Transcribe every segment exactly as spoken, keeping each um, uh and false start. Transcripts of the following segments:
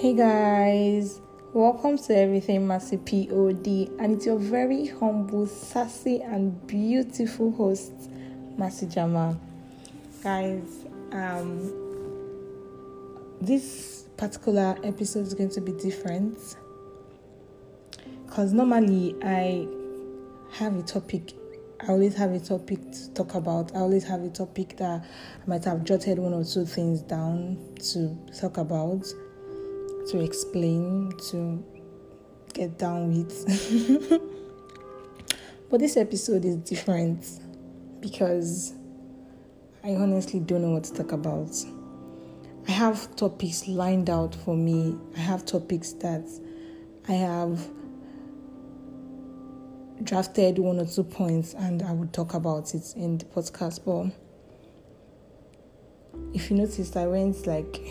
Hey guys, welcome to Everything Masi P O D, and it's your very humble, sassy and beautiful host, Masi Jama. Guys, um, this particular episode is going to be different because normally I have a topic. I always have a topic to talk about. I always have a topic that I might have jotted one or two things down to talk about, to explain, to get down with. But this episode is different because I honestly don't know what to talk about. I have topics lined out for me. I have topics that I have drafted one or two points, and I would talk about it in the podcast. But if you noticed, I went like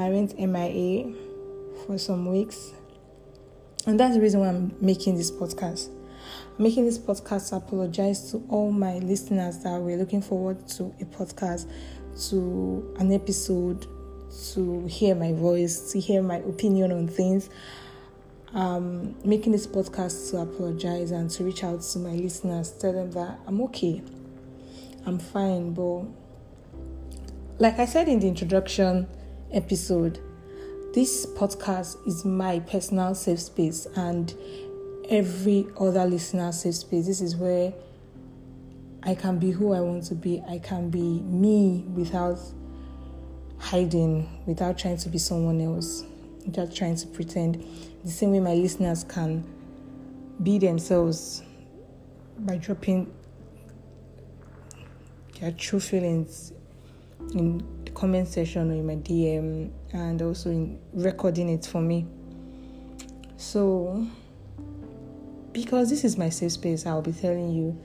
I went M I A for some weeks, and that's the reason why I'm making this podcast. I'm making this podcast to apologize to all my listeners that were looking forward to a podcast, to an episode, to hear my voice, to hear my opinion on things. Um, making this podcast to apologize and to reach out to my listeners, tell them that I'm okay, I'm fine. But like I said in the introduction episode, this podcast is my personal safe space and every other listener's safe space. This is where I can be who I want to be. I can be me without hiding, without trying to be someone else, just trying to pretend. The same way my listeners can be themselves by dropping their true feelings in the comment section or in my D M, and also in recording it for me. So, because this is my safe space, I'll be telling you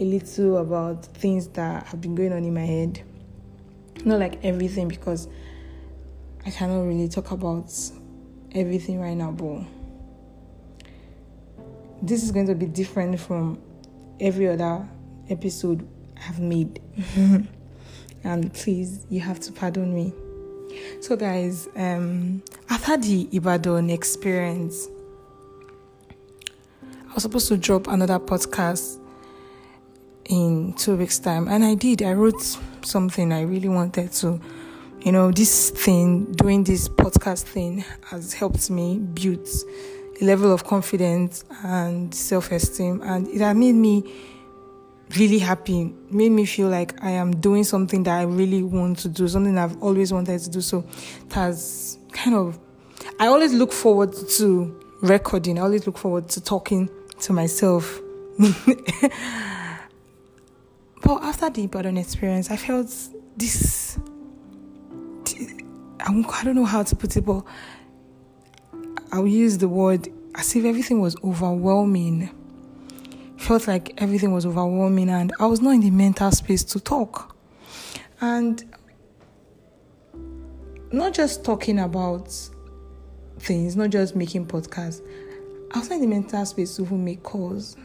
a little about things that have been going on in my head. Not like everything, because I cannot really talk about everything right now, but this is going to be different from every other episode I've made. And please, you have to pardon me. So guys, um, after the Ibadan experience, I was supposed to drop another podcast in two weeks' time, and I did. I wrote something I really wanted to. You know, this thing, doing this podcast thing has helped me build a level of confidence and self-esteem. And it has made me really happy, made me feel like I am doing something that I really want to do, something I've always wanted to do. So it has kind of, I always look forward to recording. I always look forward to talking to myself. But after the Ibadan experience, I felt this... I don't know how to put it, but I'll use the word as if everything was overwhelming. Felt like everything was overwhelming, and I was not in the mental space to talk. And not just talking about things, not just making podcasts. I was not in the mental space to make calls.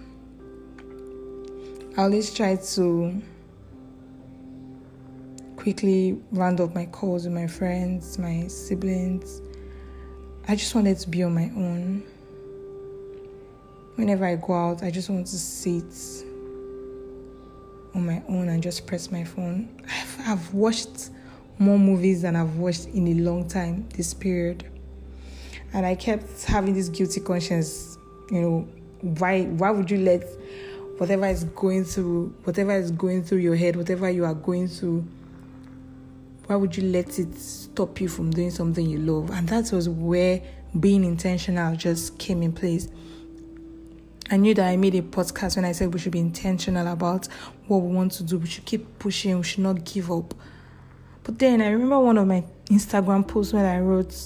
I always try to quickly round up my calls with my friends, my siblings. I just wanted to be on my own. Whenever I go out, I just want to sit on my own and just press my phone. I've, I've watched more movies than I've watched in a long time this period. And I kept having this guilty conscience, you know, why why would you let whatever is going through, whatever is going through your head, whatever you are going through, why would you let it stop you from doing something you love? And that was where being intentional just came in place. I knew that I made a podcast when I said we should be intentional about what we want to do. We should keep pushing. We should not give up. But then I remember one of my Instagram posts when I wrote,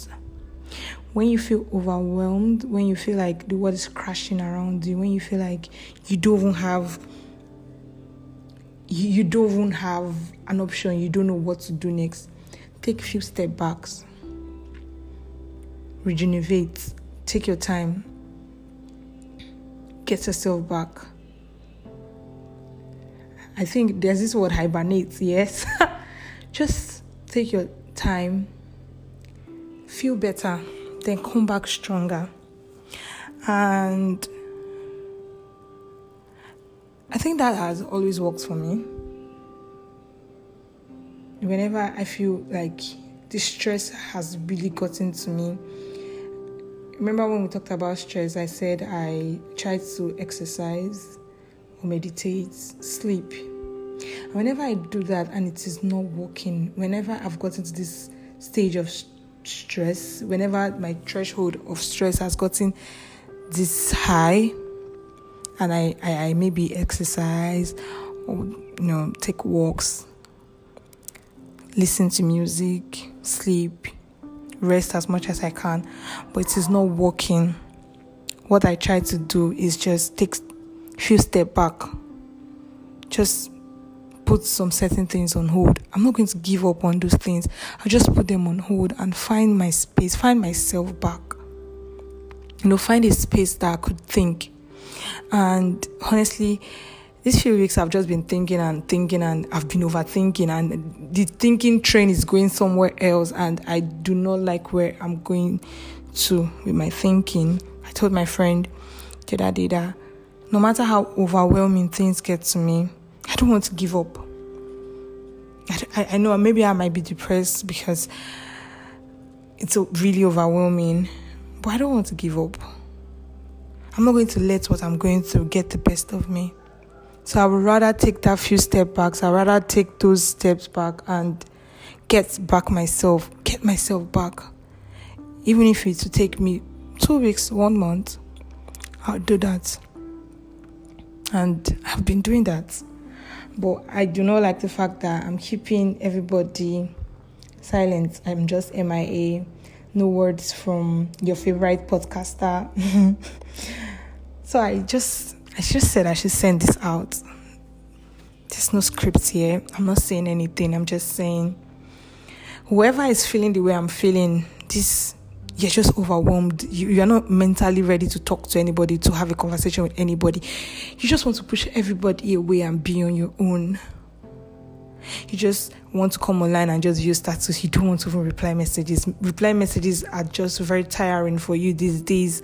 when you feel overwhelmed, when you feel like the world is crashing around you, when you feel like you don't even have... You don't even have an option. You don't know what to do next. Take a few step backs. Regenerate. Take your time. Get yourself back. I think there's this word hibernate. Yes. Just take your time. feel better, then come back stronger. And I think that has always worked for me. Whenever I feel like the stress has really gotten to me. Remember when we talked about stress, I said I tried to exercise or meditate, sleep. And whenever I do that and it is not working, whenever I've gotten to this stage of stress, whenever my threshold of stress has gotten this high, and I, I, I maybe exercise or, you know, take walks, listen to music, sleep, rest as much as I can, but it is not working. What I try to do is just take a few steps back, just put some certain things on hold. I'm not going to give up on those things. I'll just put them on hold and find my space, find myself back. You know, find a space that I could think. And honestly, these few weeks I've just been thinking and thinking and I've been overthinking, and the thinking train is going somewhere else, and I do not like where I'm going to with my thinking. I told my friend the other day that no matter how overwhelming things get to me, I don't want to give up. I, I know maybe I might be depressed because it's really overwhelming, but I don't want to give up. I'm not going to let what I'm going through get the best of me. So I would rather take that few step backs. I'd rather take those steps back and get back myself, get myself back. Even if it would take me two weeks, one month, I'll do that. And I've been doing that. But I do not like the fact that I'm keeping everybody silent. I'm just M I A. No words from your favorite podcaster. So I just, I just said I should send this out. There's no script here. I'm not saying anything. I'm just saying, whoever is feeling the way I'm feeling, this, you're just overwhelmed. You, you're not mentally ready to talk to anybody, to have a conversation with anybody. You just want to push everybody away and be on your own. You just want to come online and just view status. You don't want to even reply messages. Reply messages are just very tiring for you these days.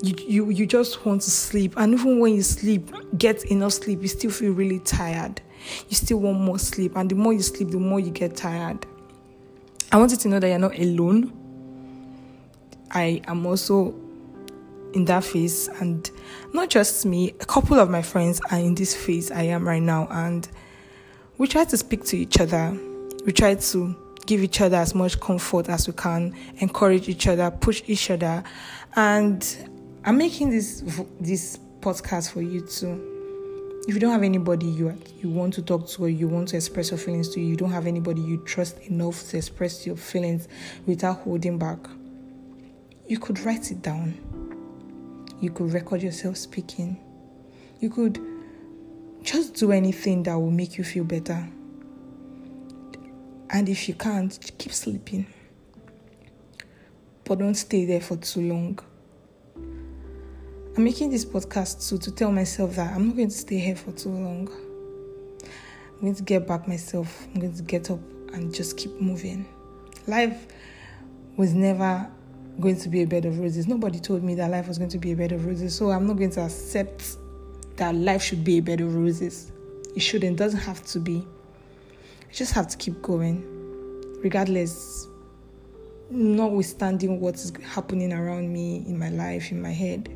You, you you just want to sleep. And even when you sleep, get enough sleep, you still feel really tired. You still want more sleep. And the more you sleep, the more you get tired. I want you to know that you're not alone. I am also in that phase. And not just me, a couple of my friends are in this phase I am right now. And we try to speak to each other. We try to give each other as much comfort as we can, encourage each other, push each other. And I'm making this this podcast for you too. If you don't have anybody you you want to talk to or you want to express your feelings to, you don't have anybody you trust enough to express your feelings without holding back, you could write it down. You could record yourself speaking. You could just do anything that will make you feel better. And if you can't, keep sleeping. But don't stay there for too long. I'm making this podcast too to tell myself that I'm not going to stay here for too long. I'm going to get back myself. I'm going to get up and just keep moving. Life was never going to be a bed of roses. Nobody told me that life was going to be a bed of roses. So I'm not going to accept that life should be a bed of roses. It shouldn't, doesn't have to be. You just have to keep going, regardless, notwithstanding what is happening around me, in my life, in my head.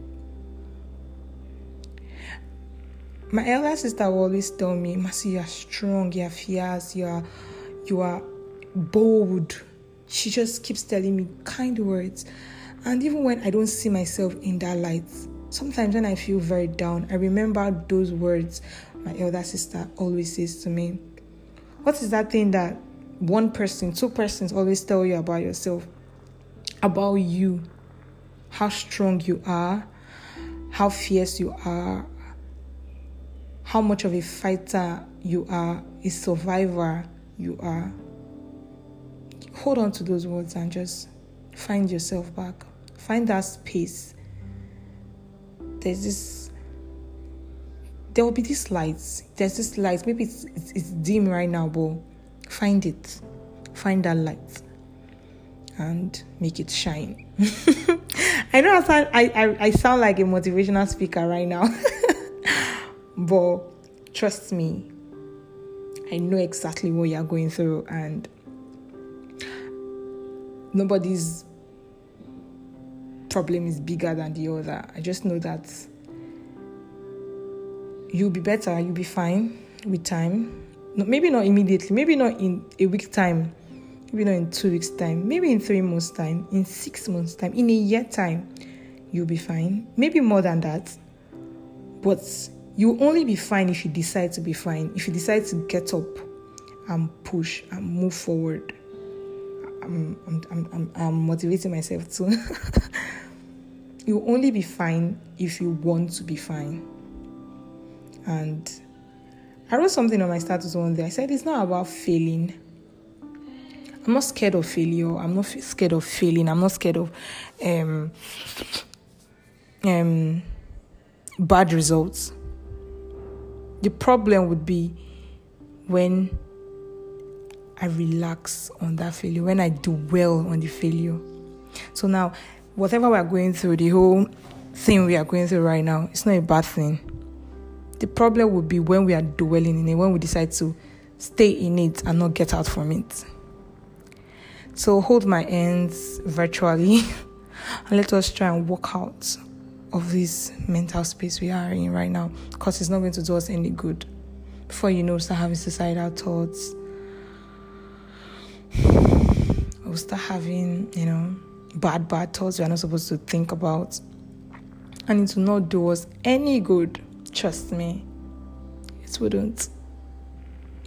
My elder sister will always tell me, Masi, you are strong, you are fierce, you are, you are bold. She just keeps telling me kind words. And even when I don't see myself in that light, sometimes when I feel very down, I remember those words my elder sister always says to me. What is that thing that one person, two persons always tell you about yourself? About you. How strong you are. How fierce you are. How much of a fighter you are. A survivor you are. Hold on to those words and just find yourself back. Find that space. There's this, there will be these lights. There's this light. Maybe it's, it's it's dim right now, but find it. Find that light. and make it shine. I know I sound, I, I, I sound like a motivational speaker right now, but trust me, I know exactly what you're going through, and nobody's problem is bigger than the other. I just know that you'll be better, you'll be fine with time. No, maybe not immediately, maybe not in a week's time, maybe not in two weeks' time, maybe in three months' time, in six months' time, in a year's time, you'll be fine. Maybe more than that, but you'll only be fine if you decide to be fine, if you decide to get up and push and move forward. I'm, I'm, I'm, I'm, I'm motivating myself too. You'll only be fine if you want to be fine. And I wrote something on my status one day. I said, it's not about failing. I'm not scared of failure. I'm not scared of failing. I'm not scared of um, um, bad results. The problem would be when I relax on that failure, when I dwell on the failure. So now, whatever we're going through, the whole thing we are going through right now, it's not a bad thing. The problem will be when we are dwelling in it, when we decide to stay in it and not get out from it. So hold my hands virtually and let us try and walk out of this mental space we are in right now, because it's not going to do us any good. Before you know, start having suicidal thoughts, or start having, you know, bad, bad thoughts we are not supposed to think about. And it will not do us any good. Trust me, it wouldn't.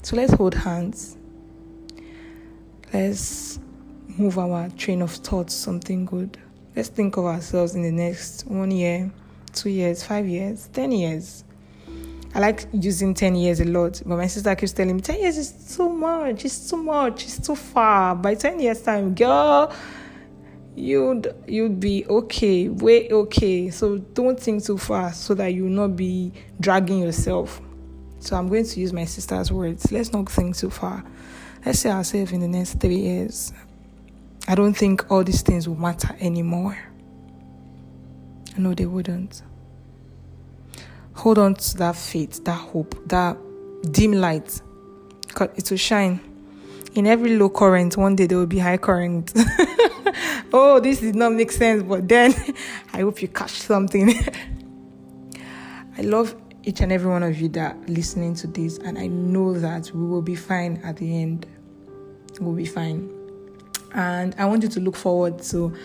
So let's hold hands. Let's move our train of thought to something good. Let's think of ourselves in the next one year, two years, five years, ten years. I like using ten years a lot, but my sister keeps telling me, ten years is too much, it's too much, it's too far. By ten years' time, girl, You'd you'd be okay, way okay. So don't think too fast, so that you'll not be dragging yourself. So I'm going to use my sister's words. Let's not think too far. Let's see ourselves in the next three years. I don't think all these things will matter anymore. I know they wouldn't. Hold on to that faith, that hope, that dim light. Because it will shine. In every low current, one day there will be high current. Oh, this did not make sense, but then I hope you catch something. I love each and every one of you that are listening to this, and I know that we will be fine at the end. We'll be fine. And I want you to look forward to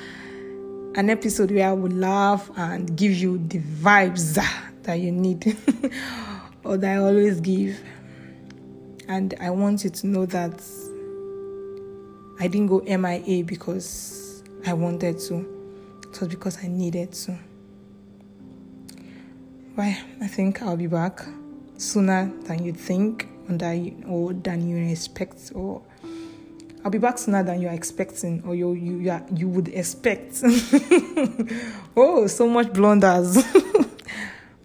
an episode where I will laugh and give you the vibes that you need, or that I always give. And I want you to know that I didn't go M I A because I wanted to. It was because I needed to. Well, I think I'll be back sooner than you think, or than you expect, or I'll be back sooner than you're expecting, or you you you, are, you would expect. Oh, so much blunders.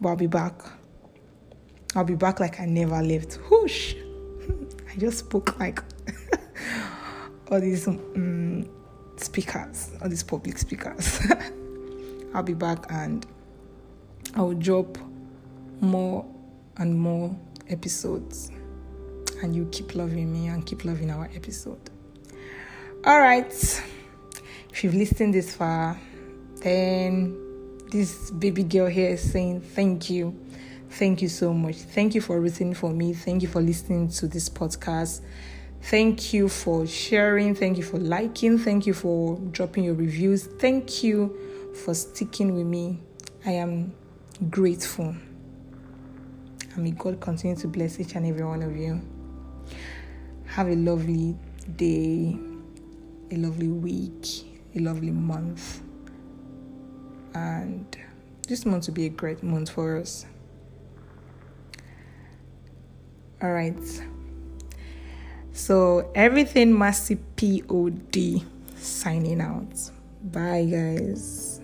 But I'll be back. I'll be back like I never left. Whoosh! I just spoke like... all these um, speakers, all these public speakers. I'll be back, and I'll drop more and more episodes, and you keep loving me and keep loving our episode. All right, if you've listened this far, then this baby girl here is saying thank you. Thank you so much. Thank you for rooting for me. Thank you for listening to this podcast. Thank you for sharing. Thank you for liking. Thank you for dropping your reviews. Thank you for sticking with me. I am grateful. And may God continue to bless each and every one of you. Have a lovely day, a lovely week, a lovely month. And this month will be a great month for us. All right. So, Everything Masi P O D, signing out. Bye, guys.